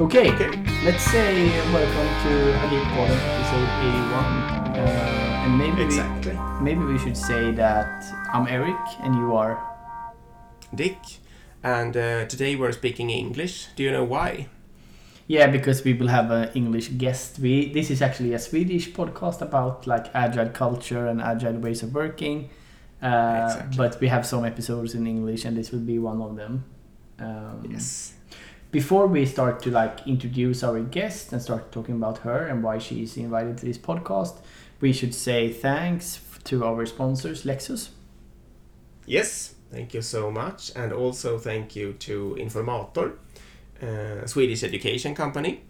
Okay, let's say welcome to Agile Pod episode 81. And maybe we should say that I'm Eric and you are Dick. And today we're speaking English. Do you know why? Yeah, because we will have an English guest. This is actually a Swedish podcast about like agile culture and agile ways of working. But we have some episodes in English, and this will be one of them. Yes. Before we start to like introduce our guest and start talking about her and why she is invited to this podcast, we should say thanks to our sponsors, Lexus. Yes, thank you so much, and also thank you to Informator, a Swedish education company.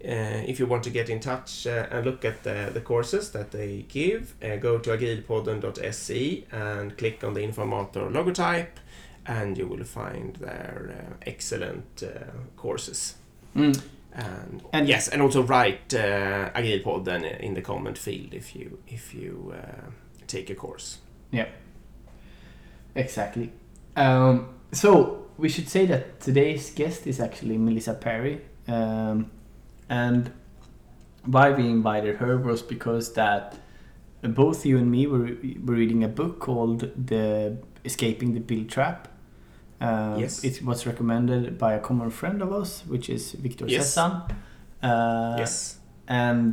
If you want to get in touch and look at the courses that they give, go to agilpodden.se and click on the Informator logotype, and you will find their excellent courses. Mm. And yes, and also write Agilpodden in the comment field if you take a course. Yeah, exactly. So we should say that today's guest is actually Melissa Perri. And why we invited her was because that both you and me were reading a book called "The Escaping the Build Trap." Yes. It was recommended by a common friend of us, which is Viktor Sessan. Yes. And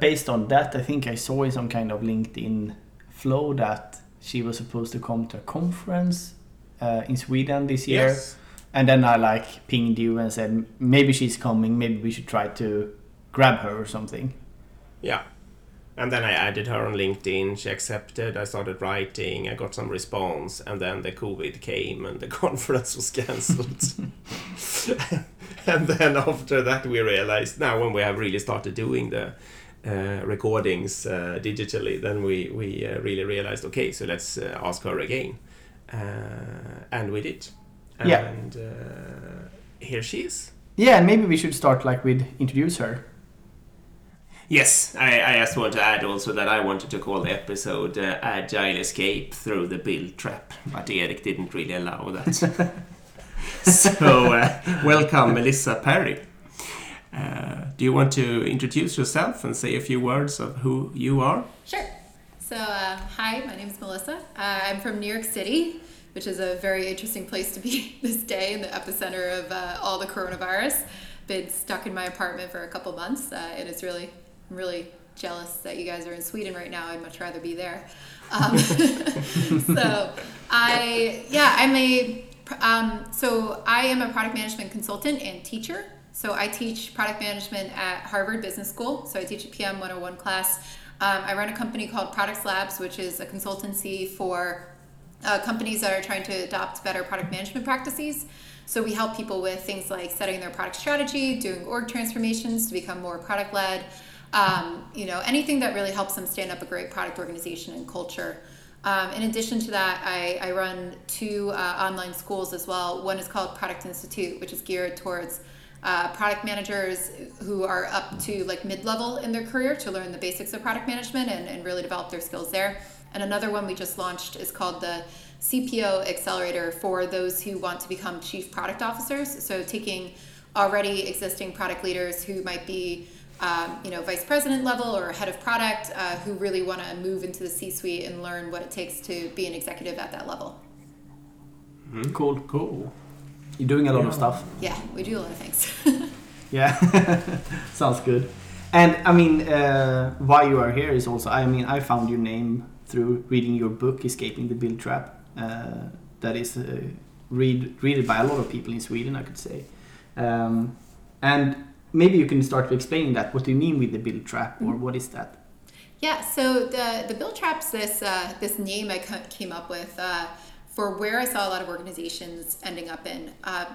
based on that, I think I saw in some kind of LinkedIn flow that she was supposed to come to a conference in Sweden this year. Yes. And then I like pinged you and said, maybe she's coming, maybe we should try to grab her or something. Yeah. And then I added her on LinkedIn, she accepted, I started writing, I got some response, and then the COVID came and the conference was cancelled. And then after that we realized, now when we have really started doing the recordings digitally, then we really realized, okay, so let's ask her again. And we did. Yeah. And here she is. Yeah, and maybe we should start like with introduce her. Yes, I just want to add also that I wanted to call the episode Agile Escape Through the Build Trap, but Eric didn't really allow that. So, welcome Melissa Perri. Do you want to introduce yourself and say a few words of who you are? Sure. So, hi, my name is Melissa. I'm from New York City, which is a very interesting place to be this day in the epicenter of all the coronavirus. Been stuck in my apartment for a couple months, and it's really, I'm really jealous that you guys are in Sweden right now. I'd much rather be there. I am a product management consultant and teacher. So I teach product management at Harvard Business School. So I teach a PM 101 class. I run a company called Products Labs, which is a consultancy for companies that are trying to adopt better product management practices. So we help people with things like setting their product strategy, doing org transformations to become more product-led, anything that really helps them stand up a great product organization and culture. In addition to that, I run two online schools as well. One is called Product Institute, which is geared towards product managers who are up to like mid-level in their career to learn the basics of product management and really develop their skills there. And another one we just launched is called the CPO Accelerator for those who want to become chief product officers. So taking already existing product leaders who might be, vice president level or head of product, who really want to move into the C-suite and learn what it takes to be an executive at that level. Cool. You're doing a lot of stuff. Yeah, we do a lot of things. Yeah, sounds good. And I mean, why you are here is also, I found your name through reading your book, Escaping the Build Trap. That is read by a lot of people in Sweden, I could say. And maybe you can start to explain that. What do you mean with the build trap, or what is that? Yeah, so the build trap's this name I came up with for where I saw a lot of organizations ending up in.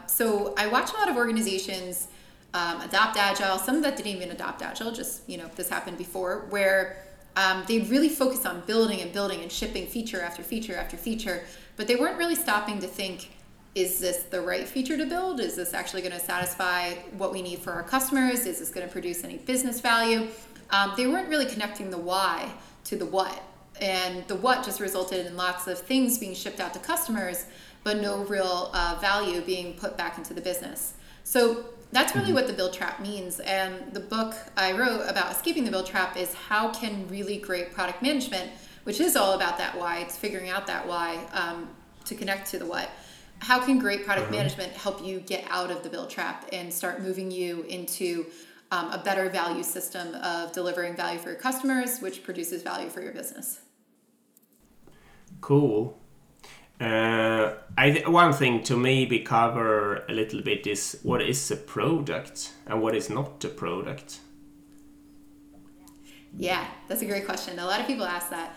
So I watch a lot of organizations adopt Agile, some that didn't even adopt Agile, just, this happened before, where they really focused on building and shipping feature after feature after feature, but they weren't really stopping to think, is this the right feature to build? Is this actually going to satisfy what we need for our customers? Is this going to produce any business value? They weren't really connecting the why to the what, and the what just resulted in lots of things being shipped out to customers, but no real value being put back into the business. So that's really what the build trap means. And the book I wrote about escaping the build trap is how can really great product management, which is all about that why, it's figuring out that why to connect to the what. How can great product management help you get out of the build trap and start moving you into a better value system of delivering value for your customers, which produces value for your business? Cool. One thing to maybe cover a little bit is what is a product and what is not a product. Yeah, that's a great question. A lot of people ask that.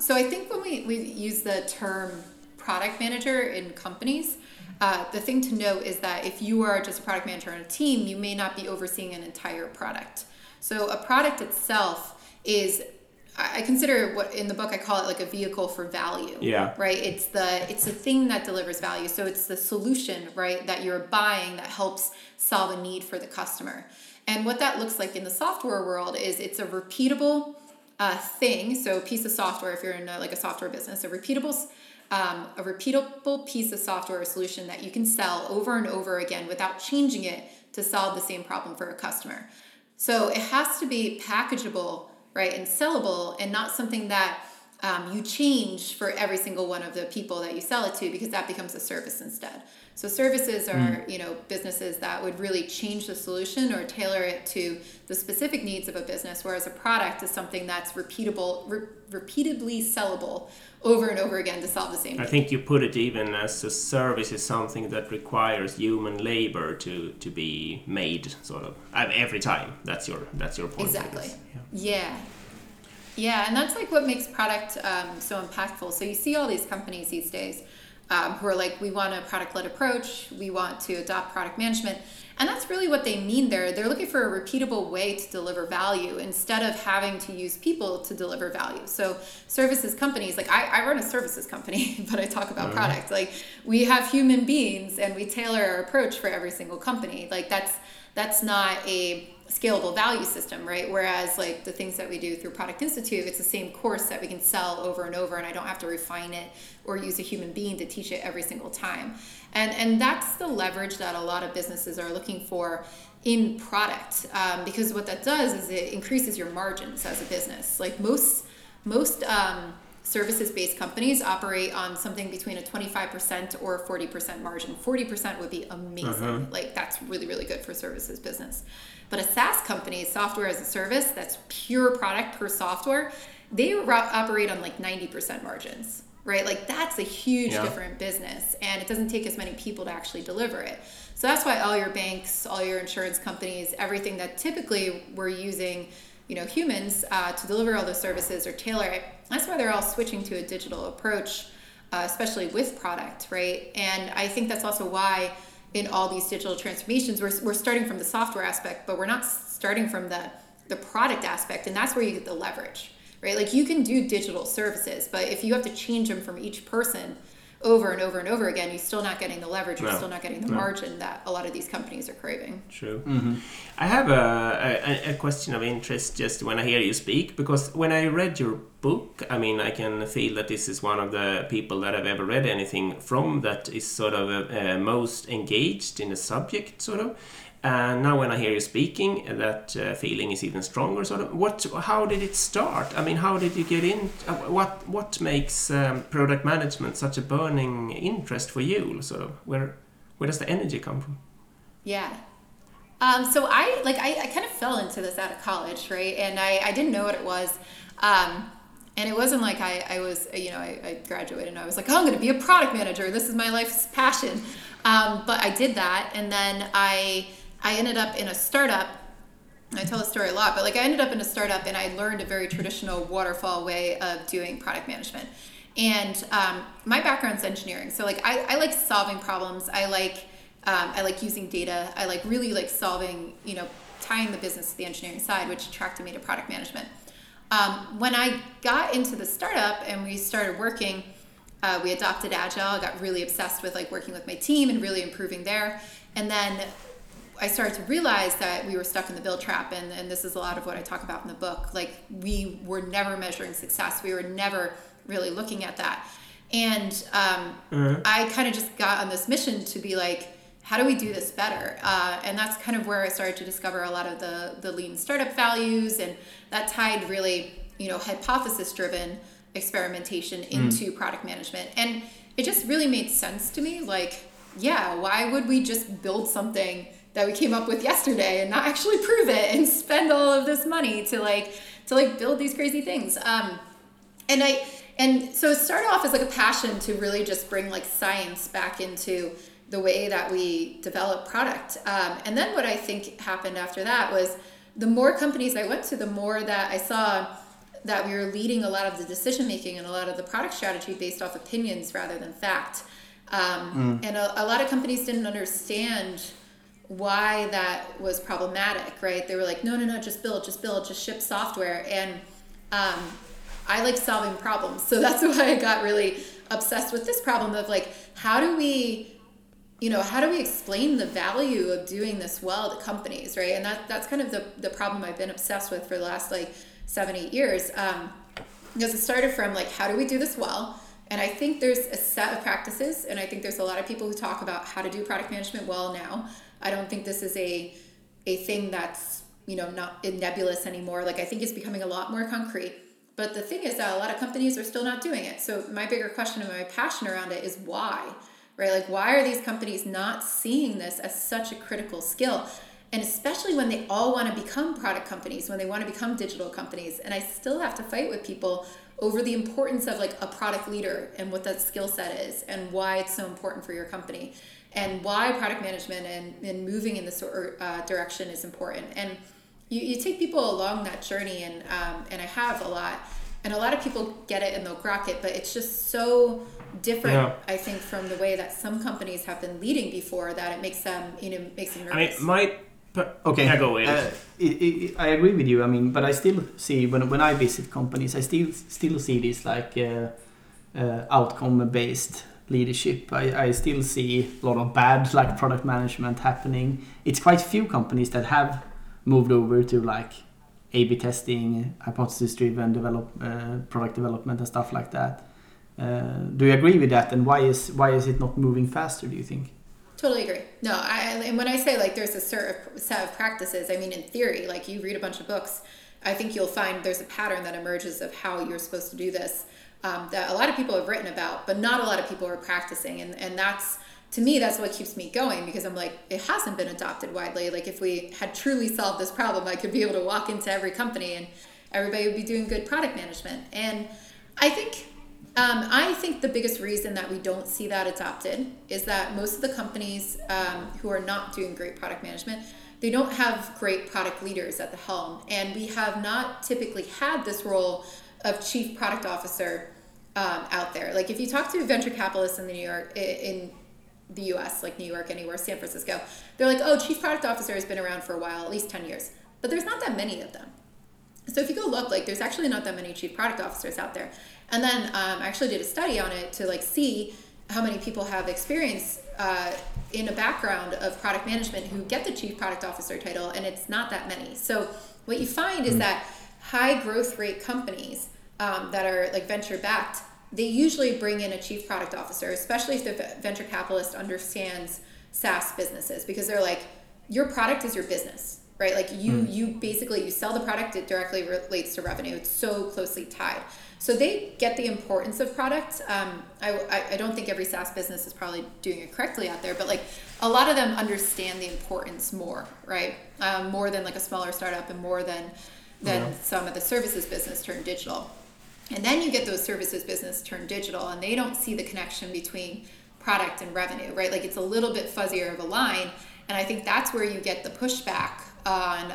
So I think when we use the term product manager in companies, the thing to note is that if you are just a product manager on a team, you may not be overseeing an entire product. So a product itself is, I consider what in the book I call it like a vehicle for value. Yeah. Right. It's the thing that delivers value. So it's the solution, right, that you're buying that helps solve a need for the customer. And what that looks like in the software world is it's a repeatable thing. So a piece of software, if you're in a software business, a repeatable piece of software or solution that you can sell over and over again without changing it to solve the same problem for a customer. So it has to be packageable, right, and sellable, and not something that you change for every single one of the people that you sell it to, because that becomes a service instead. So services are, businesses that would really change the solution or tailor it to the specific needs of a business, whereas a product is something that's repeatable, repeatedly sellable over and over again to solve the same thing. I think you put it even as a service is something that requires human labor to be made sort of every time. That's your point. Exactly. Yeah. And that's like what makes product so impactful. So you see all these companies these days who are like, we want a product-led approach. We want to adopt product management. And that's really what they mean there. They're looking for a repeatable way to deliver value instead of having to use people to deliver value. So services companies, like I run a services company, but I talk about product. Like we have human beings and we tailor our approach for every single company. Like that's not a scalable value system, right? Whereas like the things that we do through Product Institute, it's the same course that we can sell over and over, and I don't have to refine it or use a human being to teach it every single time. And that's the leverage that a lot of businesses are looking for in product, because what that does is it increases your margins as a business. Like most services-based companies operate on something between a 25% or 40% margin. 40% would be amazing. Like that's really, really good for services business. But a SaaS company, software as a service, that's pure product per software, they operate on like 90% margins, right? Like that's a huge different business, and it doesn't take as many people to actually deliver it. So that's why all your banks, all your insurance companies, everything that typically we're using, humans to deliver all those services or tailor it, that's why they're all switching to a digital approach, especially with product, right? And I think that's also why in all these digital transformations, we're starting from the software aspect, but we're not starting from the product aspect, and that's where you get the leverage, right? Like you can do digital services, but if you have to change them from each person over and over and over again, you're still not getting the leverage, you're still not getting the margin that a lot of these companies are craving. True. I have a question of interest just when I hear you speak, because when I read your book, I mean, I can feel that this is one of the people that I've ever read anything from that is sort of most engaged in a subject, sort of. And now when I hear you speaking, that feeling is even stronger. Sort of. How did it start? I mean, how did you get in? What makes product management such a burning interest for you? Sort of. Where does the energy come from? Yeah. So I kind of fell into this out of college, right? And I didn't know what it was. And it wasn't like I was, I graduated and I was like, I'm going to be a product manager. This is my life's passion. But I did that. And then I ended up in a startup. I tell the story a lot, but I ended up in a startup and I learned a very traditional waterfall way of doing product management. And my background's engineering. So I like solving problems. I like using data. I like really like solving, tying the business to the engineering side, which attracted me to product management. When I got into the startup and we started working, we adopted Agile, got really obsessed with working with my team and really improving there. And then I started to realize that we were stuck in the build trap, and this is a lot of what I talk about in the book. We were never measuring success. We were never really looking at that. And I kind of just got on this mission to be how do we do this better? And that's kind of where I started to discover a lot of the lean startup values, and that tied really, hypothesis-driven experimentation into product management. And it just really made sense to me. Like, yeah, why would we just build something that we came up with yesterday and not actually prove it and spend all of this money to build these crazy things? And so it started off as like a passion to really just bring like science back into the way that we develop product. And then what I think happened after that was the more companies I went to, the more that I saw that we were leading a lot of the decision-making and a lot of the product strategy based off opinions rather than fact. And a lot of companies didn't understand why that was problematic, right? They were like, no, just build, just ship software. And I like solving problems. So that's why I got really obsessed with this problem of like, how do we explain the value of doing this well to companies, right? And that's kind of the problem I've been obsessed with for the last like 7-8 years. Because it started from like, how do we do this well? And I think there's a set of practices, and I think there's a lot of people who talk about how to do product management well now. I don't think this is a thing that's, not nebulous anymore. Like I think it's becoming a lot more concrete. But the thing is that a lot of companies are still not doing it. So my bigger question and my passion around it is why, right? Like why are these companies not seeing this as such a critical skill? And especially when they all want to become product companies, when they want to become digital companies. And I still have to fight with people over the importance of like a product leader and what that skill set is and why it's so important for your company and why product management and moving in this direction is important. And you take people along that journey, and I have a lot. And a lot of people get it and they'll grok it, but it's just so different, yeah. I think, from the way that some companies have been leading before that it makes them, makes them nervous. I agree with you. I mean, but I still see when I visit companies, I still see this like outcome based leadership. I still see a lot of bad like product management happening. It's quite few companies that have moved over to like A/B testing, hypothesis driven product development and stuff like that. Do you agree with that? And why is it not moving faster? Do you think? Totally agree. No, and when I say like there's a certain set of practices, I mean in theory, like you read a bunch of books, I think you'll find there's a pattern that emerges of how you're supposed to do this that a lot of people have written about, but not a lot of people are practicing. And that's, to me, that's what keeps me going because I'm like, it hasn't been adopted widely. Like if we had truly solved this problem, I could be able to walk into every company and everybody would be doing good product management. And I think the biggest reason that we don't see that adopted is that most of the companies who are not doing great product management, they don't have great product leaders at the helm. And we have not typically had this role of chief product officer out there. Like if you talk to venture capitalists in the US, like New York, anywhere, San Francisco, they're like, oh, chief product officer has been around for a while, at least 10 years. But there's not that many of them. So if you go look, like there's actually not that many chief product officers out there. And then I actually did a study on it to like see how many people have experience in a background of product management who get the chief product officer title, and it's not that many. So what you find is that high growth rate companies that are like venture backed, they usually bring in a chief product officer, especially if the venture capitalist understands SaaS businesses, because they're like, your product is your business, right? Like you basically sell the product, it directly relates to revenue. It's so closely tied. So they get the importance of product. I don't think every SaaS business is probably doing it correctly out there, but like a lot of them understand the importance more, right? More than like a smaller startup and more than some of the services business turned digital. And then you get those services business turned digital and they don't see the connection between product and revenue, right? Like it's a little bit fuzzier of a line. And I think that's where you get the pushback on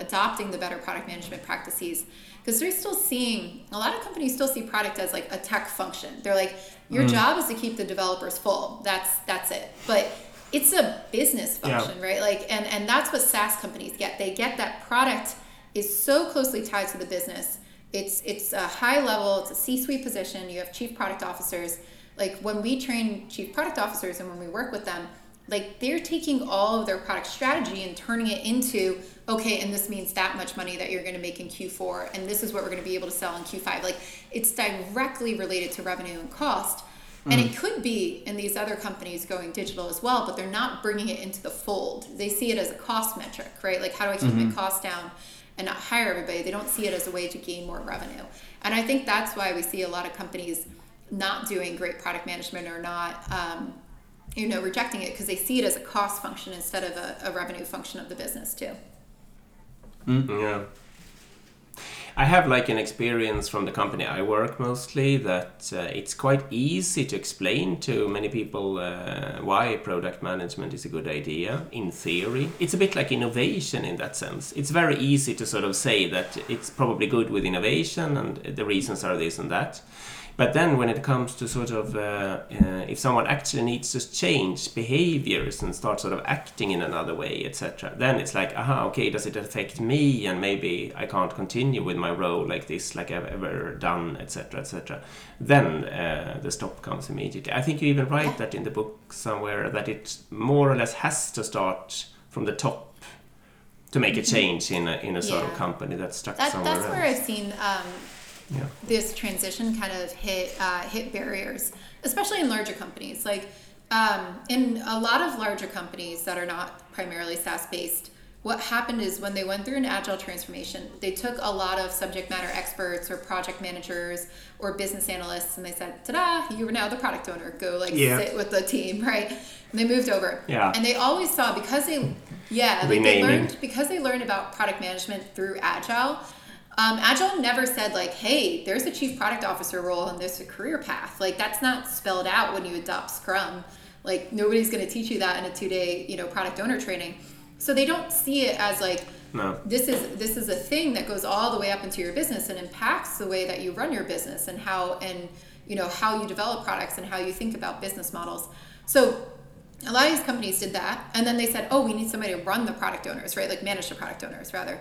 adopting the better product management practices, because they're still seeing, a lot of companies still see product as like a tech function. They're like, your job is to keep the developers full. That's it. But it's a business function, right? Like, and that's what SaaS companies get. They get that product is so closely tied to the business. It's a high level, it's a C-suite position. You have chief product officers. Like when we train chief product officers and when we work with them, like they're taking all of their product strategy and turning it into, okay, and this means that much money that you're going to make in Q4, and this is what we're going to be able to sell in Q5. Like it's directly related to revenue and cost. And it could be in these other companies going digital as well, but they're not bringing it into the fold. They see it as a cost metric, right? Like, how do I keep my costs down and not hire everybody? They don't see it as a way to gain more revenue. And I think that's why we see a lot of companies not doing great product management or not, rejecting it, because they see it as a cost function instead of a revenue function of the business too. Mm-hmm. Yeah. I have like an experience from the company I work mostly that it's quite easy to explain to many people why product management is a good idea in theory. It's a bit like innovation in that sense. It's very easy to sort of say that it's probably good with innovation and the reasons are this and that. But then when it comes to sort of if someone actually needs to change behaviors and start sort of acting in another way, etc., then it's like, okay, does it affect me? And maybe I can't continue with my role like this, like I've ever done, etc., etc. Then the stop comes immediately. I think you even write that in the book somewhere, that it more or less has to start from the top to make a change in a sort of company that's stuck somewhere else. That's where I've seen this transition kind of hit barriers, especially in larger companies. Like in a lot of larger companies that are not primarily SaaS-based, what happened is when they went through an agile transformation, they took a lot of subject matter experts or project managers or business analysts, and they said, ta-da, you are now the product owner. Go sit with the team, right? And they moved over. Yeah. And they always saw, because they learned about product management through agile. Agile never said like, hey, there's a chief product officer role and there's a career path. Like, that's not spelled out when you adopt Scrum. Like, nobody's going to teach you that in a 2-day, product owner training. So they don't see it as like, this is a thing that goes all the way up into your business and impacts the way that you run your business and how you develop products and how you think about business models. So a lot of these companies did that, and then they said, we need somebody to run the product owners, right? Like, manage the product owners, rather.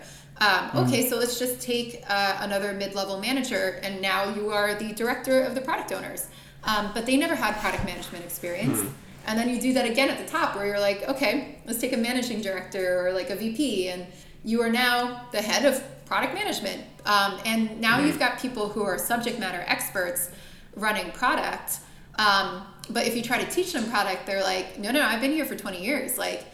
Okay, so let's just take another mid-level manager, and now you are the director of the product owners. But they never had product management experience. And then you do that again at the top, where you're like, okay, let's take a managing director or like a VP, and you are now the head of product management. And now you've got people who are subject matter experts running product. But if you try to teach them product, they're like, no, I've been here for 20 years. Like,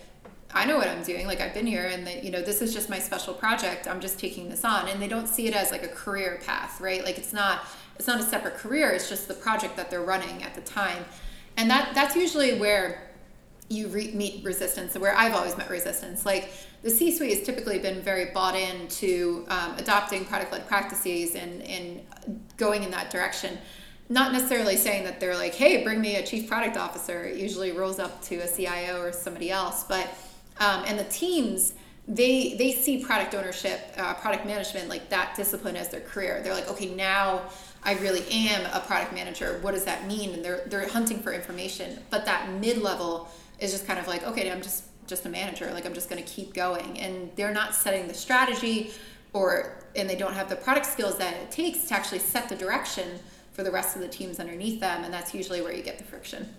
I know what I'm doing. Like, I've been here, and this is just my special project. I'm just taking this on. And they don't see it as like a career path, right? Like, it's not a separate career. It's just the project that they're running at the time. And that's usually where you meet resistance, where I've always met resistance. Like, the C-suite has typically been very bought into adopting product-led practices and going in that direction. Not necessarily saying that they're like, hey, bring me a chief product officer. It usually rolls up to a CIO or somebody else. But and the teams, they see product ownership, product management, like that discipline as their career. They're like, okay, now I really am a product manager. What does that mean? And they're hunting for information. But that mid-level is just kind of like, okay, I'm just a manager. Like, I'm just going to keep going. And they're not setting the strategy, and they don't have the product skills that it takes to actually set the direction for the rest of the teams underneath them, and that's usually where you get the friction.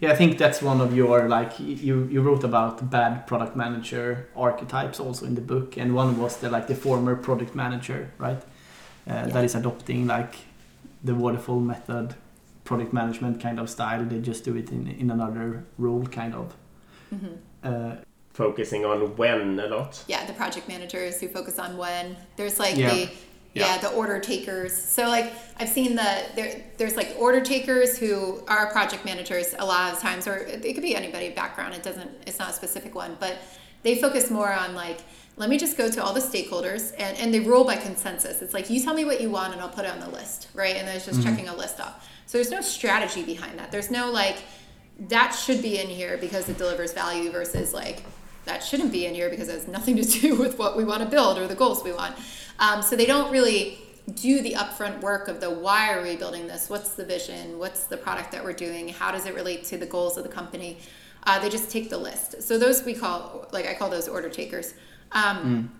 Yeah, I think that's one of your, like, you wrote about bad product manager archetypes also in the book, and one was the former product manager, right? That is adopting like the waterfall method, product management kind of style. They just do it in another role, kind of. Mm-hmm. Focusing on when a lot. Yeah, the project managers who focus on when. There's like the order takers. So like, I've seen there's like order takers who are project managers a lot of times, or it could be anybody background. It's not a specific one, but they focus more on like, let me just go to all the stakeholders and they rule by consensus. It's like, you tell me what you want and I'll put it on the list. Right. And it's just checking a list off. So there's no strategy behind that. There's no like, that should be in here because it delivers value versus like, that shouldn't be in here because it has nothing to do with what we want to build or the goals we want. So they don't really do the upfront work of the why are we building this? What's the vision? What's the product that we're doing? How does it relate to the goals of the company? They just take the list. So those I call those order takers. Then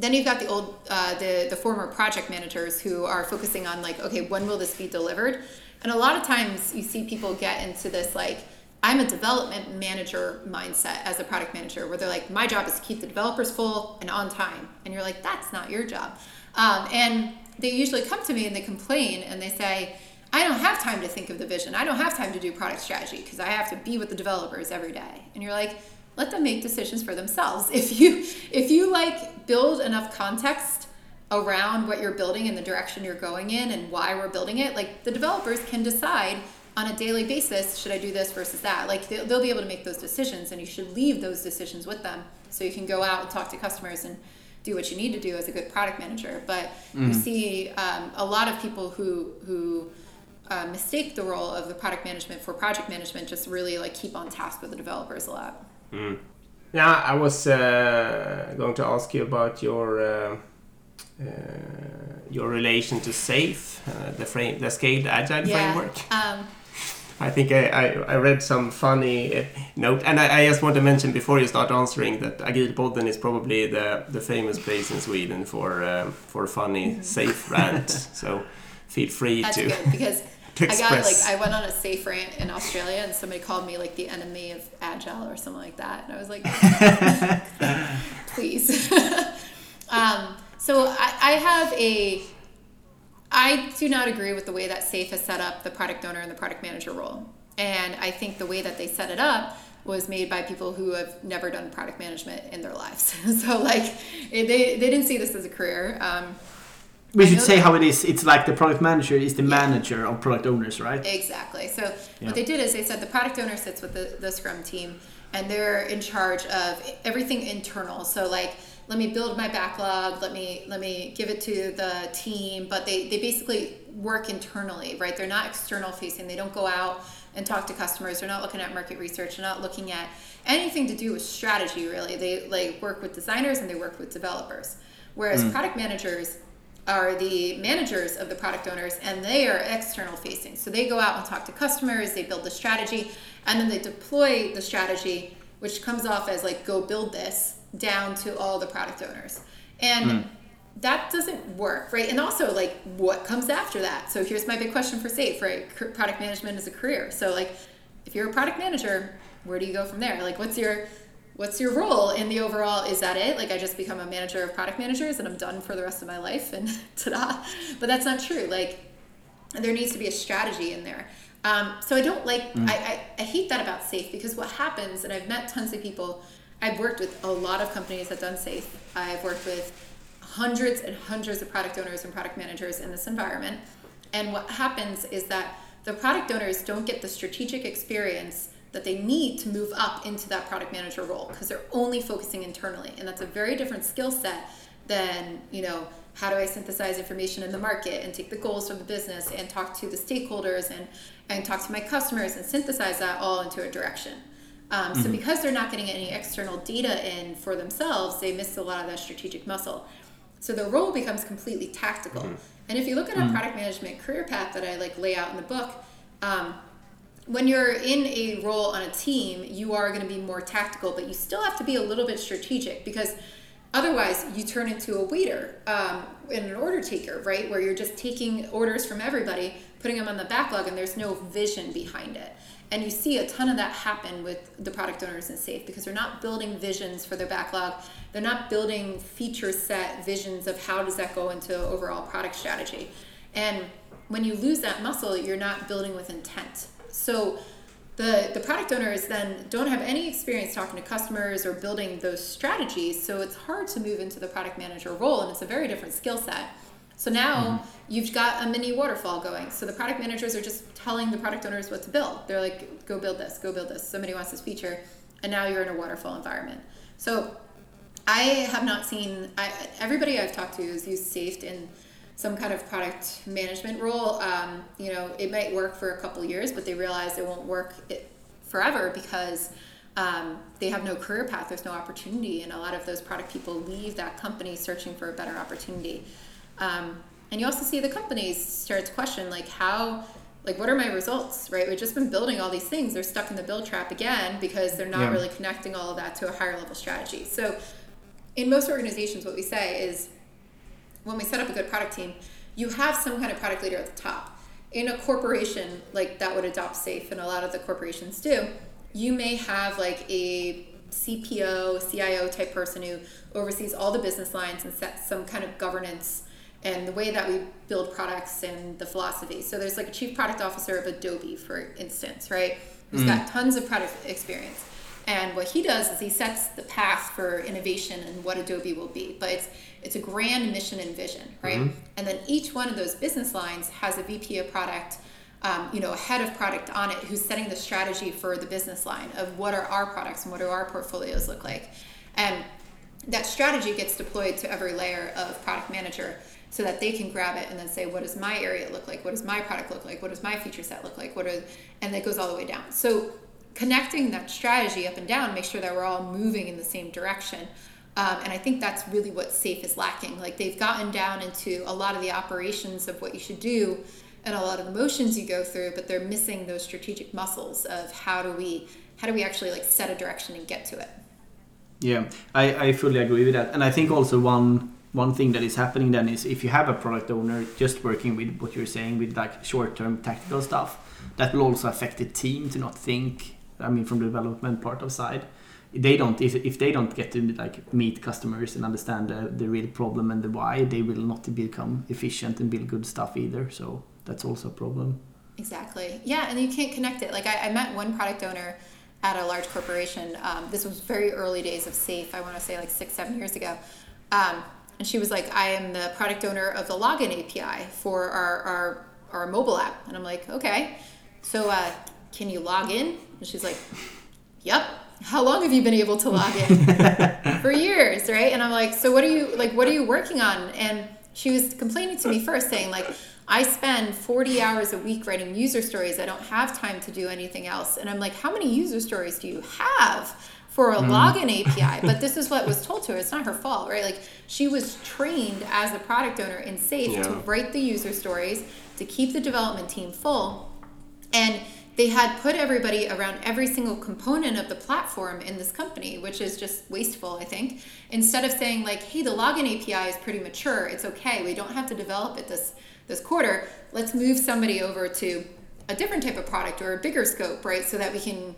you've got the old, the former project managers who are focusing on like, okay, when will this be delivered? And a lot of times you see people get into this like, I'm a development manager mindset as a product manager, where they're like, my job is to keep the developers full and on time. And you're like, that's not your job. And they usually come to me and they complain and they say, I don't have time to think of the vision. I don't have time to do product strategy because I have to be with the developers every day. And you're like, let them make decisions for themselves. If you like build enough context around what you're building and the direction you're going in and why we're building it, like the developers can decide on a daily basis, should I do this versus that? Like they'll be able to make those decisions, and you should leave those decisions with them so you can go out and talk to customers and do what you need to do as a good product manager. But you see a lot of people who mistake the role of the product management for project management, just really like keep on task with the developers a lot. Mm. Yeah, I was going to ask you about your relation to SAFe, the Scaled Agile framework. I think I read some funny note, and I just want to mention before you start answering that Agilpodden is probably the famous place in Sweden for funny SAFe rants. So feel free to. That's good, because I went on a SAFe rant in Australia, and somebody called me like the enemy of Agile or something like that, and I was like, please. So I do not agree with the way that SAFe has set up the product owner and the product manager role. And I think the way that they set it up was made by people who have never done product management in their lives. So like they didn't see this as a career. We should say how it is. It's like the product manager is the manager of product owners, right? Exactly. So what they did is they said the product owner sits with the Scrum team, and they're in charge of everything internal. So like, let me build my backlog, let me give it to the team, but they basically work internally, right? They're not external facing. They don't go out and talk to customers. They're not looking at market research. They're not looking at anything to do with strategy, really. They like work with designers and they work with developers. Whereas product managers are the managers of the product owners, and they are external facing. So they go out and talk to customers, they build the strategy, and then they deploy the strategy, which comes off as like, go build this, down to all the product owners. And that doesn't work, right? And also, like, what comes after that? So here's my big question for SAFe, right? Product management is a career. So like, if you're a product manager, where do you go from there? Like, what's your role in the overall? Is that it? Like, I just become a manager of product managers and I'm done for the rest of my life and ta-da. But that's not true. Like, there needs to be a strategy in there. So I don't like, I hate that about SAFe, because what happens, and I've met tons of people, I've worked with a lot of companies that done SAFe. I've worked with hundreds and hundreds of product owners and product managers in this environment. And what happens is that the product owners don't get the strategic experience that they need to move up into that product manager role, because they're only focusing internally. And that's a very different skill set than, you know, how do I synthesize information in the market and take the goals from the business and talk to the stakeholders and talk to my customers and synthesize that all into a direction. So because they're not getting any external data in for themselves, they miss a lot of that strategic muscle. So their role becomes completely tactical. And if you look at a product management career path that I like lay out in the book, when you're in a role on a team, you are going to be more tactical, but you still have to be a little bit strategic, because otherwise you turn into a waiter and an order taker, right? Where you're just taking orders from everybody, putting them on the backlog, and there's no vision behind it. And you see a ton of that happen with the product owners in SAFe, because they're not building visions for their backlog. They're not building feature set visions of how does that go into overall product strategy. And when you lose that muscle, you're not building with intent. So the product owners then don't have any experience talking to customers or building those strategies. So it's hard to move into the product manager role, and it's a very different skill set. So now you've got a mini waterfall going. So the product managers are just telling the product owners what to build. They're like, go build this, go build this. Somebody wants this feature. And now you're in a waterfall environment. So I have not seen, everybody I've talked to is used SAFe in some kind of product management role. You know, it might work for a couple years, but they realize it won't work forever, because they have no career path. There's no opportunity. And a lot of those product people leave that company searching for a better opportunity. And you also see the companies start to question, like, how, like, what are my results, right? We've just been building all these things. They're stuck in the build trap again, because they're not really connecting all of that to a higher level strategy. So in most organizations, what we say is, when we set up a good product team, you have some kind of product leader at the top. In a corporation, like, that would adopt SAFe, and a lot of the corporations do, you may have like a CPO, CIO type person who oversees all the business lines and sets some kind of governance and the way that we build products and the philosophy. So there's like a chief product officer of Adobe, for instance, right? Who's got tons of product experience. And what he does is he sets the path for innovation and what Adobe will be. But it's a grand mission and vision, right? Mm-hmm. And then each one of those business lines has a VP of product, a head of product on it, who's setting the strategy for the business line of what are our products and what do our portfolios look like. And that strategy gets deployed to every layer of product manager so that they can grab it and then say, what does my area look like? What does my product look like? What does my feature set look like? And that goes all the way down. So connecting that strategy up and down, make sure that we're all moving in the same direction. And I think that's really what SAFe is lacking. Like, they've gotten down into a lot of the operations of what you should do and a lot of the motions you go through, but they're missing those strategic muscles of how do we actually like set a direction and get to it. Yeah, I fully agree with that. And I think also one thing that is happening then is, if you have a product owner just working with what you're saying with like short-term tactical stuff, that will also affect the team to not think, from the development part of side. If they don't get to like meet customers and understand the real problem and the why, they will not become efficient and build good stuff either. So that's also a problem. Exactly. Yeah, and you can't connect it. Like, I met one product owner at a large corporation. This was very early days of SAFe. I want to say like 6-7 years ago. And she was like, I am the product owner of the login API for our mobile app. And I'm like, okay, so can you log in? And she's like, yep. How long have you been able to log in? For years, right? And I'm like, so what are you working on? And she was complaining to me first, saying like, I spend 40 hours a week writing user stories. I don't have time to do anything else. And I'm like, how many user stories do you have for a login API? But this is what was told to her. It's not her fault, right? Like, she was trained as a product owner in SAFe to write the user stories, to keep the development team full. And they had put everybody around every single component of the platform in this company, which is just wasteful, I think. Instead of saying like, hey, the login API is pretty mature. It's okay. We don't have to develop it this quarter. Let's move somebody over to a different type of product or a bigger scope, right? So that we can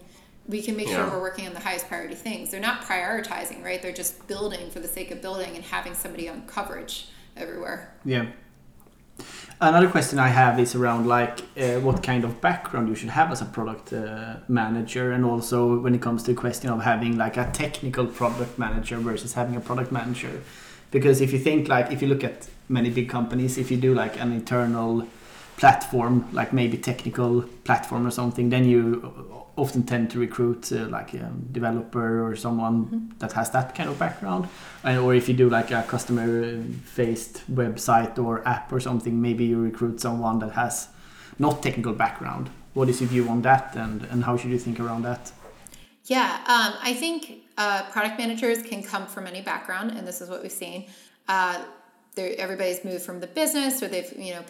make sure we're working on the highest priority things. They're not prioritizing, right? They're just building for the sake of building and having somebody on coverage everywhere. Yeah. Another question I have is around like what kind of background you should have as a product manager, and also when it comes to the question of having like a technical product manager versus having a product manager. Because if you think like, if you look at many big companies, if you do like an internal platform, like maybe technical platform or something, then you often tend to recruit like a developer or someone that has that kind of background. And, or if you do like a customer-faced website or app or something, maybe you recruit someone that has not technical background. What is your view on that, and how should you think around that? Yeah, I think product managers can come from any background, and this is what we've seen. Everybody's moved from the business, or they've, some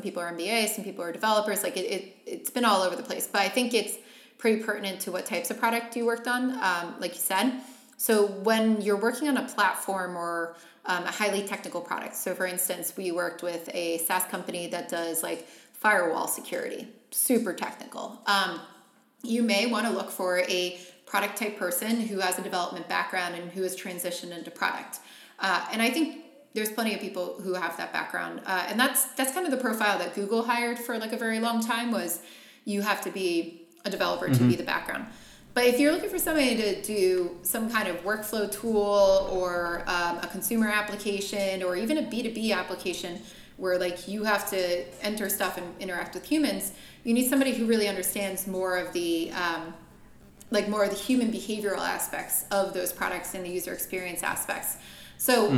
people are MBAs, some people are developers. Like it's been all over the place, but I think it's pretty pertinent to what types of product you worked on, like you said. So when you're working on a platform or a highly technical product, so for instance, we worked with a SaaS company that does like firewall security, super technical. You may want to look for a product type person who has a development background and who has transitioned into product. And I think there's plenty of people who have that background. And that's kind of the profile that Google hired for like a very long time, was you have to be a developer to be the background. But if you're looking for somebody to do some kind of workflow tool or a consumer application or even a B2B application where like you have to enter stuff and interact with humans, you need somebody who really understands more of the more of the human behavioral aspects of those products and the user experience aspects. So,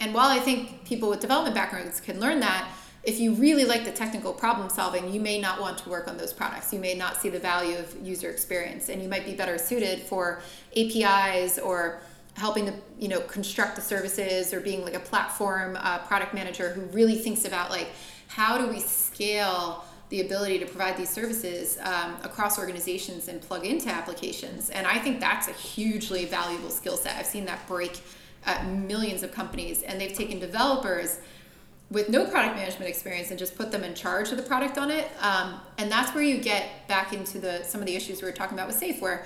and while I think people with development backgrounds can learn that, if you really like the technical problem solving, you may not want to work on those products. You may not see the value of user experience, and you might be better suited for APIs or helping to, construct the services, or being like a platform product manager who really thinks about like, how do we scale the ability to provide these services across organizations and plug into applications. And I think that's a hugely valuable skill set. I've seen that break at millions of companies, and they've taken developers with no product management experience and just put them in charge of the product on it. And that's where you get back into some of the issues we were talking about with SAFe, where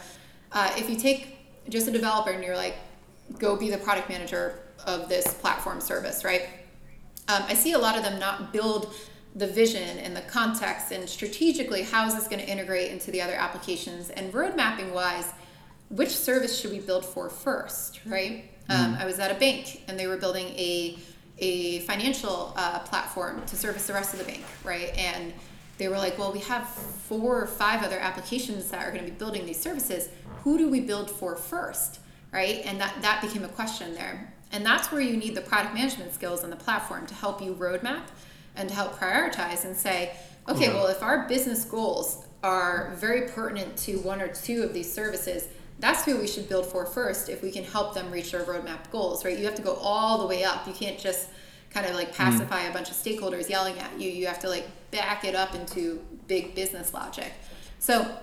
if you take just a developer and you're like, go be the product manager of this platform service, right? I see a lot of them not build the vision and the context and strategically how is this going to integrate into the other applications, and road mapping wise, which service should we build for first, right? I was at a bank and they were building a financial platform to service the rest of the bank, right? And they were like, well, we have 4 or 5 other applications that are going to be building these services. Who do we build for first, right? And that became a question there. And that's where you need the product management skills on the platform to help you roadmap and to help prioritize and say, okay, well, if our business goals are very pertinent to 1 or 2 of these services, that's who we should build for first if we can help them reach their roadmap goals, right? You have to go all the way up. You can't just kind of like pacify a bunch of stakeholders yelling at you. You have to like back it up into big business logic. So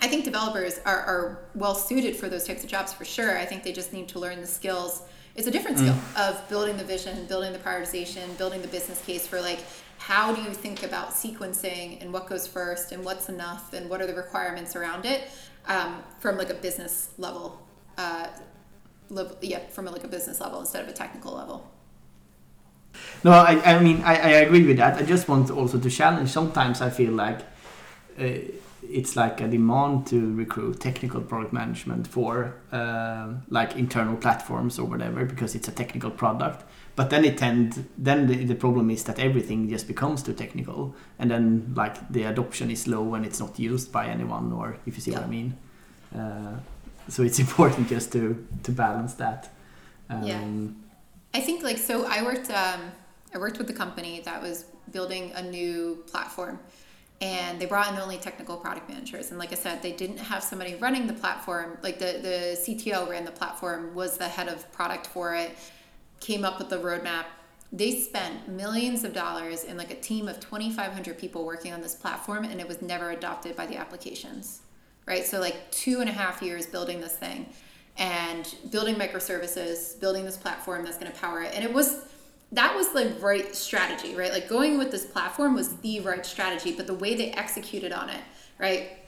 I think developers are well suited for those types of jobs for sure. I think they just need to learn the skills. It's a different skill of building the vision, building the prioritization, building the business case for like, how do you think about sequencing and what goes first and what's enough and what are the requirements around it, from like a business level, from like a business level instead of a technical level. No, I mean, I agree with that. I just want also to challenge. Sometimes I feel like it's like a demand to recruit technical product management for like internal platforms or whatever, because it's a technical product. But then the problem is that everything just becomes too technical, and then like the adoption is low and it's not used by anyone, or if you see what I mean. So it's important just to balance that. I think like, so I worked with a company that was building a new platform, and they brought in only technical product managers. And like I said, they didn't have somebody running the platform. Like the CTO ran the platform, was the head of product for it, came up with the roadmap. They spent millions of dollars in like a team of 2,500 people working on this platform, and it was never adopted by the applications, right? So like 2.5 years building this thing and building microservices, building this platform that's going to power it. And that was the right strategy, right? Like going with this platform was the right strategy, but the way they executed on it, right?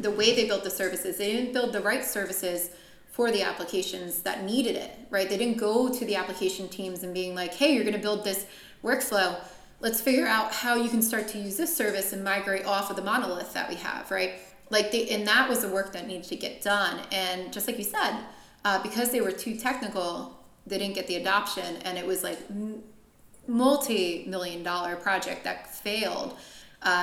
The way they built the services, they didn't build the right services for the applications that needed it, right? They didn't go to the application teams and being like, hey, you're going to build this workflow. Let's figure out how you can start to use this service and migrate off of the monolith that we have, right? Like and that was the work that needed to get done. And just like you said, because they were too technical, they didn't get the adoption, and it was like multi-million-dollar project that failed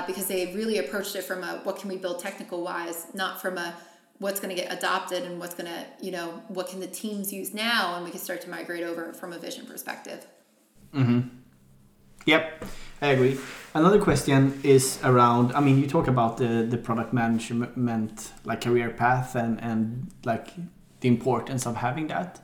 because they really approached it from a what can we build technical-wise, not from a what's going to get adopted and what's going to, what can the teams use now, and we can start to migrate over from a vision perspective. Mm-hmm. Yep, I agree. Another question is around, I mean, you talk about the product management, like career path and like the importance of having that.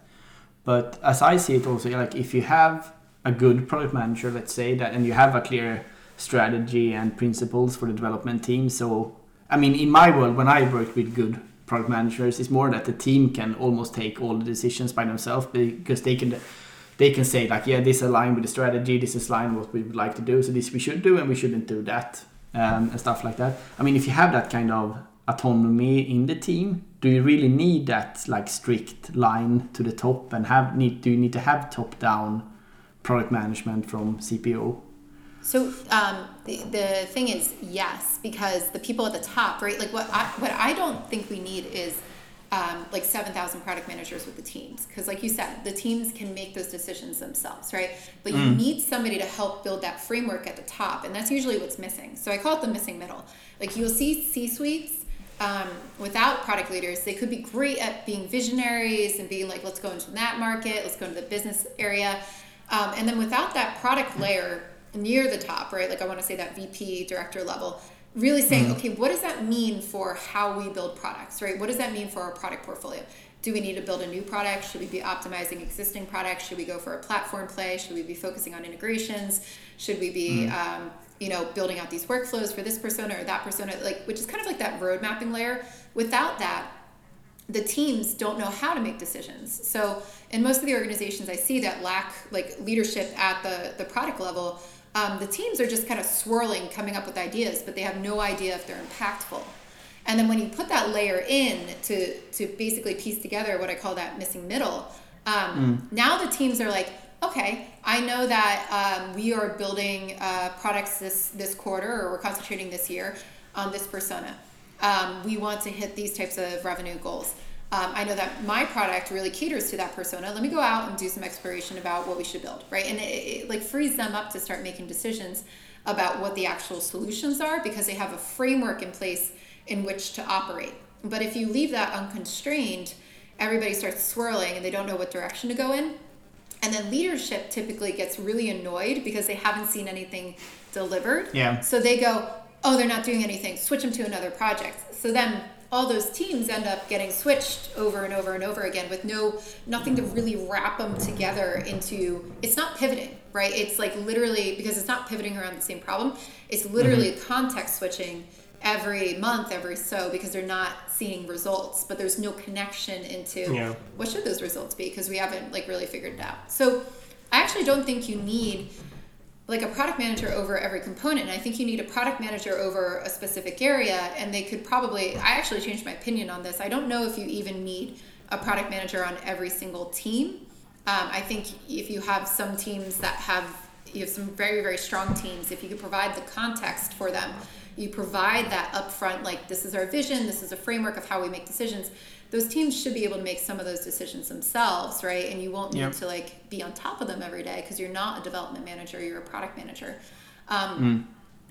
But as I see it also, like if you have a good product manager, let's say that, and you have a clear strategy and principles for the development team. So, I mean, in my world, when I worked with good product managers, it's more that the team can almost take all the decisions by themselves, because they can say like, yeah, this aligns with the strategy, this is aligned with what we would like to do, so this we should do and we shouldn't do that, and stuff like that. I mean, if you have that kind of autonomy in the team, do you really need that like strict line to the top, and do you need to have top-down product management from CPO? So the thing is, yes, because the people at the top, right? Like what I don't think we need is like 7,000 product managers with the teams, because like you said, the teams can make those decisions themselves, right? But you need somebody to help build that framework at the top, and that's usually what's missing. So I call it the missing middle. Like you'll see C-suites without product leaders. They could be great at being visionaries and being like, let's go into that market, let's go into the business area, and then without that product layer near the top, right? Like I want to say that VP director level, really saying, okay, what does that mean for how we build products, right? What does that mean for our product portfolio? Do we need to build a new product? Should we be optimizing existing products? Should we go for a platform play? Should we be focusing on integrations? Should we be, building out these workflows for this persona or that persona, like, which is kind of like that road mapping layer. Without that, the teams don't know how to make decisions. So in most of the organizations I see that lack like leadership at the product level, the teams are just kind of swirling, coming up with ideas, but they have no idea if they're impactful. And then when you put that layer in to basically piece together what I call that missing middle, now the teams are like, okay, I know that we are building products this quarter, or we're concentrating this year on this persona. We want to hit these types of revenue goals. I know that my product really caters to that persona. Let me go out and do some exploration about what we should build, right? And it like frees them up to start making decisions about what the actual solutions are, because they have a framework in place in which to operate. But if you leave that unconstrained, everybody starts swirling and they don't know what direction to go in. And then leadership typically gets really annoyed because they haven't seen anything delivered. Yeah. So they go, oh, they're not doing anything, switch them to another project. So then all those teams end up getting switched over and over and over again with nothing to really wrap them together into. It's not pivoting, right? It's like literally, because it's not pivoting around the same problem, it's literally context switching every month, every so, because they're not seeing results, but there's no connection into what should those results be, because we haven't like really figured it out. So I actually don't think you need like a product manager over every component. And I think you need a product manager over a specific area, and they could probably, I actually changed my opinion on this. I don't know if you even need a product manager on every single team. I think if you have some teams that you have some very, very strong teams, if you could provide the context for them, you provide that upfront, like this is our vision, this is a framework of how we make decisions. Those teams should be able to make some of those decisions themselves, right? And you won't need to like be on top of them every day, because you're not a development manager, you're a product manager.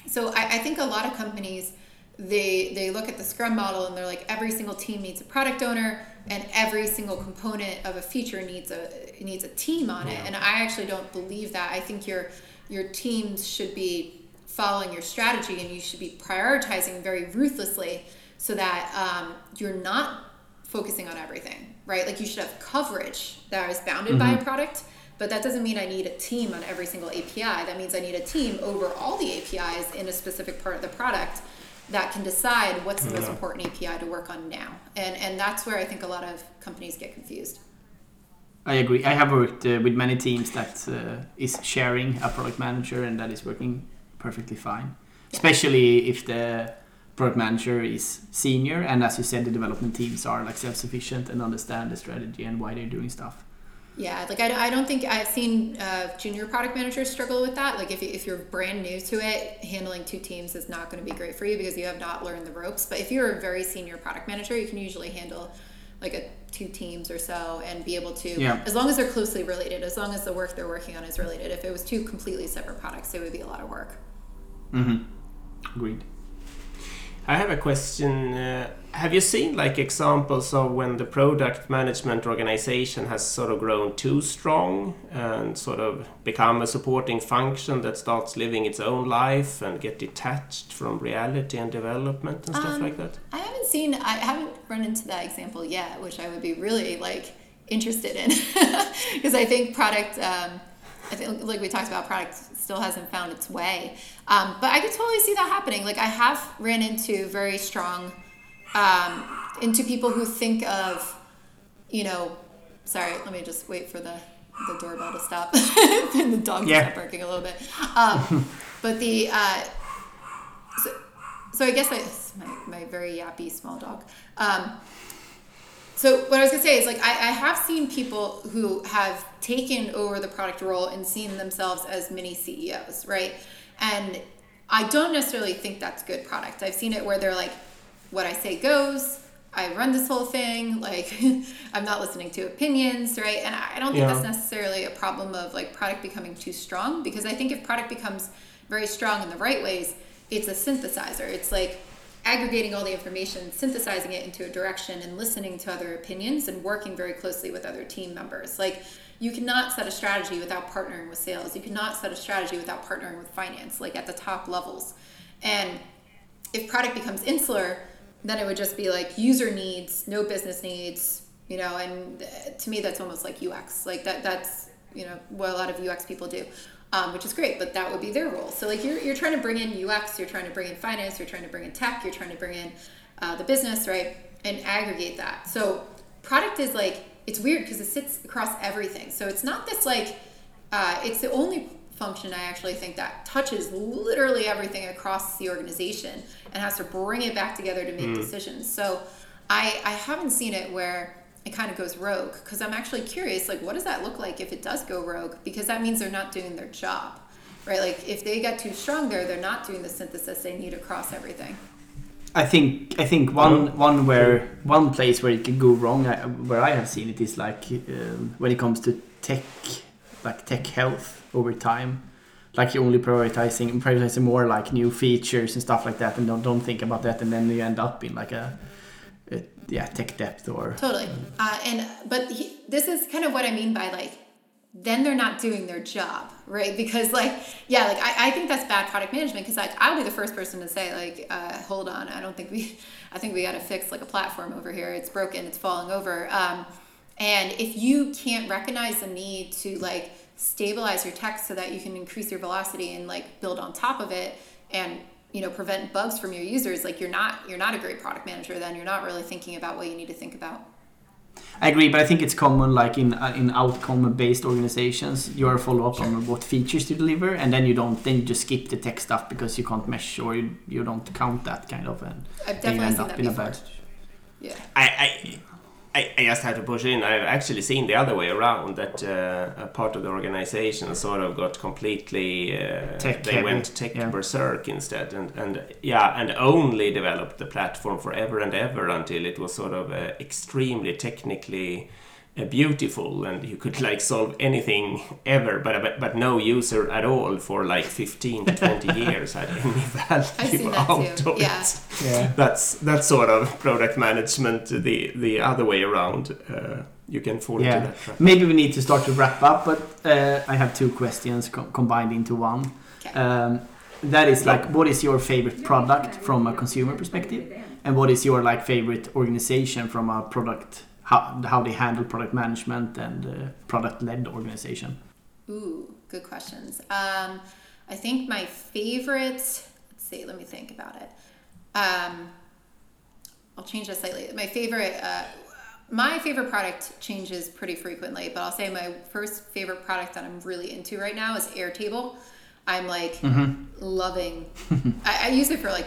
So I think a lot of companies, they look at the Scrum model and they're like, every single team needs a product owner and every single component of a feature needs a team on it. And I actually don't believe that. I think your teams should be following your strategy, and you should be prioritizing very ruthlessly so that you're not focusing on everything, right? Like you should have coverage that is bounded by a product, but that doesn't mean I need a team on every single API. That means I need a team over all the APIs in a specific part of the product that can decide what's the most important API to work on now. And that's where I think a lot of companies get confused. I agree. I have worked with many teams that is sharing a product manager, and that is working perfectly fine, especially if the product manager is senior, and as you said, the development teams are like self-sufficient and understand the strategy and why they're doing stuff. Yeah, like I don't think I've seen junior product managers struggle with that. Like if you're brand new to it, handling two teams is not going to be great for you because you have not learned the ropes. But if you're a very senior product manager, you can usually handle like two teams or so and be able to, as long as they're closely related, as long as the work they're working on is related. If it was two completely separate products, it would be a lot of work. Agreed. I have a question. Have you seen like examples of when the product management organization has sort of grown too strong and sort of become a supporting function that starts living its own life and get detached from reality and development and stuff like that? I haven't run into that example yet, which I would be really like interested in, because I think I think like we talked about, product still hasn't found its way. But I could totally see that happening. Like I have ran into very strong, into people who think of, sorry, let me just wait for the doorbell to stop and the dog to stop barking a little bit. But the, so I guess it's my very yappy small dog. So what I was going to say is like I have seen people who have taken over the product role and seen themselves as mini CEOs, right? And I don't necessarily think that's good product. I've seen it where they're like, what I say goes, I run this whole thing, like I'm not listening to opinions, right? And I don't think that's necessarily a problem of like product becoming too strong, because I think if product becomes very strong in the right ways, it's a synthesizer. It's like aggregating all the information, synthesizing it into a direction, and listening to other opinions and working very closely with other team members. Like you cannot set a strategy without partnering with sales. You cannot set a strategy without partnering with finance, like at the top levels. And if product becomes insular, then it would just be like user needs, no business needs, and to me that's almost like UX. Like that's, what a lot of UX people do. Which is great, but that would be their role. So like you're trying to bring in UX, you're trying to bring in finance, you're trying to bring in tech, you're trying to bring in the business, right? And aggregate that. So product is like, it's weird because it sits across everything. So it's not this like, it's the only function I actually think that touches literally everything across the organization and has to bring it back together to make decisions. So I haven't seen it where it kind of goes rogue, because I'm actually curious, like, what does that look like if it does go rogue? Because that means they're not doing their job, right? Like, if they got too strong there, they're not doing the synthesis they need across everything. I think one place where it could go wrong, where I have seen it, is like when it comes to tech, like tech health over time. Like you're only prioritizing more like new features and stuff like that, and don't think about that, and then you end up in like a tech depth or totally. This is kind of what I mean by like, then they're not doing their job, right? Because I think that's bad product management, because like I'll be the first person to say like, hold on, I think we got to fix like a platform over here. It's broken, it's falling over. And if you can't recognize the need to like stabilize your tech so that you can increase your velocity and like build on top of it and, you know, prevent bugs from your users, like you're not a great product manager. Then you're not really thinking about what you need to think about. I agree, but I think it's common, like in outcome-based organizations, you are follow up on what features to deliver, and then you just skip the tech stuff because you can't measure or you don't count that kind of, and I've definitely end seen up that in before. A bad. Yeah, I just had to push in. I've actually seen the other way around, that a part of the organization sort of got completely tech berserk instead, and only developed the platform forever and ever until it was sort of extremely technically beautiful, and you could like solve anything ever, but no user at all for like 15 to 20 years had any value out too. Of yeah. it. Yeah. That's sort of product management the other way around. You can fall into that trap. Maybe we need to start to wrap up, but I have two questions combined into one. Okay. That is like, what is your favorite product from a consumer perspective, and what is your like favorite organization from a product? How they handle product management and product-led organization? Ooh, good questions. I think my favorite, let me think about it. I'll change that slightly. My favorite product changes pretty frequently, but I'll say my first favorite product that I'm really into right now is Airtable. I'm like loving, I use it for like,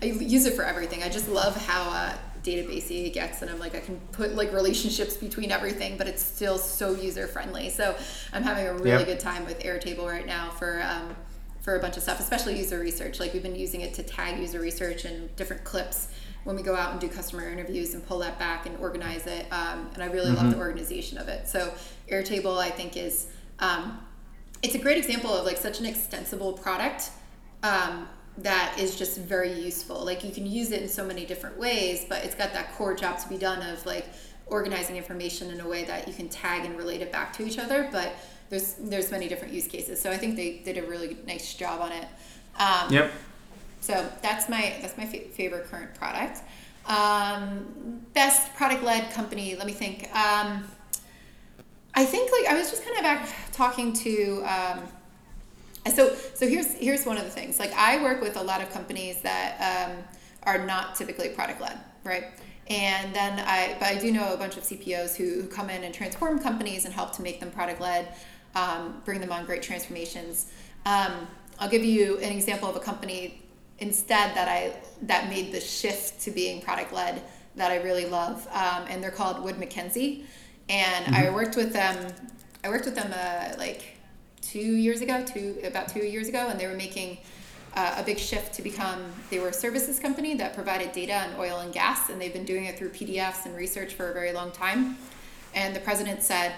I use it for everything. I just love how, databasey it gets, and I'm like, I can put like relationships between everything, but it's still so user friendly. So I'm having a really good time with Airtable right now for a bunch of stuff, especially user research. Like we've been using it to tag user research and different clips when we go out and do customer interviews and pull that back and organize it. And I really love the organization of it. So Airtable, I think, is it's a great example of like such an extensible product. That is just very useful. Like you can use it in so many different ways, but it's got that core job to be done of like organizing information in a way that you can tag and relate it back to each other. But there's many different use cases. So I think they did a really nice job on it. So that's my favorite current product. Best product-led company. Let me think. I think like I was just kind of talking to. So here's one of the things. Like I work with a lot of companies that are not typically product led, right? And then I do know a bunch of CPOs who come in and transform companies and help to make them product led, bring them on great transformations. I'll give you an example of a company instead that made the shift to being product led that I really love, and they're called Wood McKenzie. And I worked with them like. 2 years ago, about 2 years ago, and they were making a big shift to they were a services company that provided data on oil and gas, and they've been doing it through PDFs and research for a very long time. And the president said,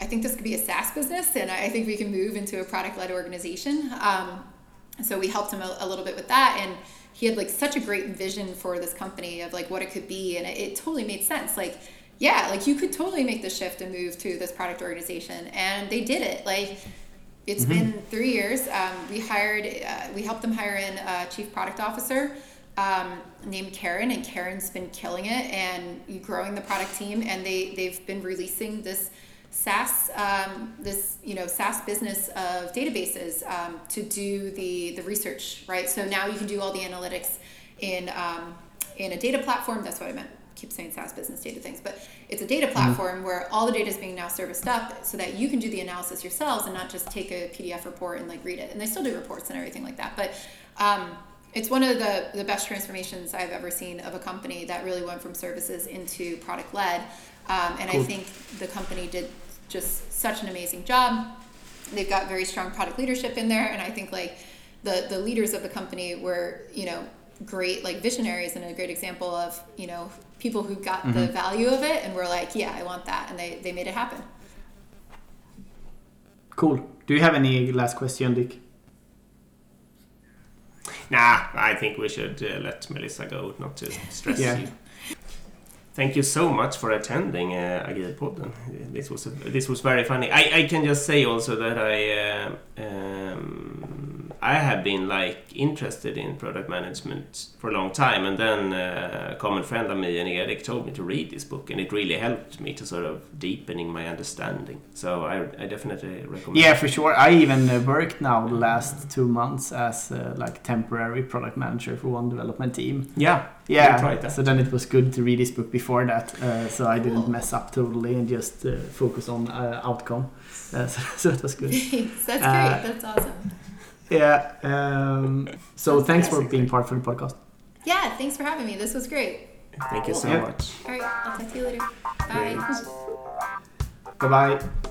I think this could be a SaaS business, and I think we can move into a product-led organization. So we helped him a little bit with that, and he had like such a great vision for this company of like what it could be, and it totally made sense. Like, yeah, like you could totally make the shift and move to this product organization, and they did it. Like, it's been 3 years. We helped them hire in a chief product officer named Karen, and Karen's been killing it and growing the product team. And they've been releasing this SaaS, SaaS business of databases to do the research, right? So now you can do all the analytics in a data platform. That's what I meant. Keep saying SaaS business data things, but it's a data platform where all the data is being now serviced up so that you can do the analysis yourselves and not just take a PDF report and like read it. And they still do reports and everything like that. But It's one of the best transformations I've ever seen of a company that really went from services into product-led. And cool. I think the company did just such an amazing job. They've got very strong product leadership in there. And I think like the leaders of the company were, you know, great like visionaries and a great example of, you know, people who got mm-hmm. the value of it and were like, yeah, I want that. And they made it happen. Cool. Do you have any last question, Dick? Nah, I think we should let Melissa go, not to stress you. Thank you so much for attending Agile Podden. This was very funny. I can just say also that I have been like interested in product management for a long time, and then a common friend of me and Erik told me to read this book, and it really helped me to sort of deepening my understanding. So I definitely recommend. Yeah, for sure. I even worked now the last 2 months as like temporary product manager for one development team. Yeah. So then it was good to read this book before that, so I didn't mess up totally and just focus on outcome. So it was good. That's great. That's awesome. Yeah. So thanks for being part of the podcast. Yeah, thanks for having me. This was great. Thank you so much. All right, I'll talk to you later. Bye. Bye-bye.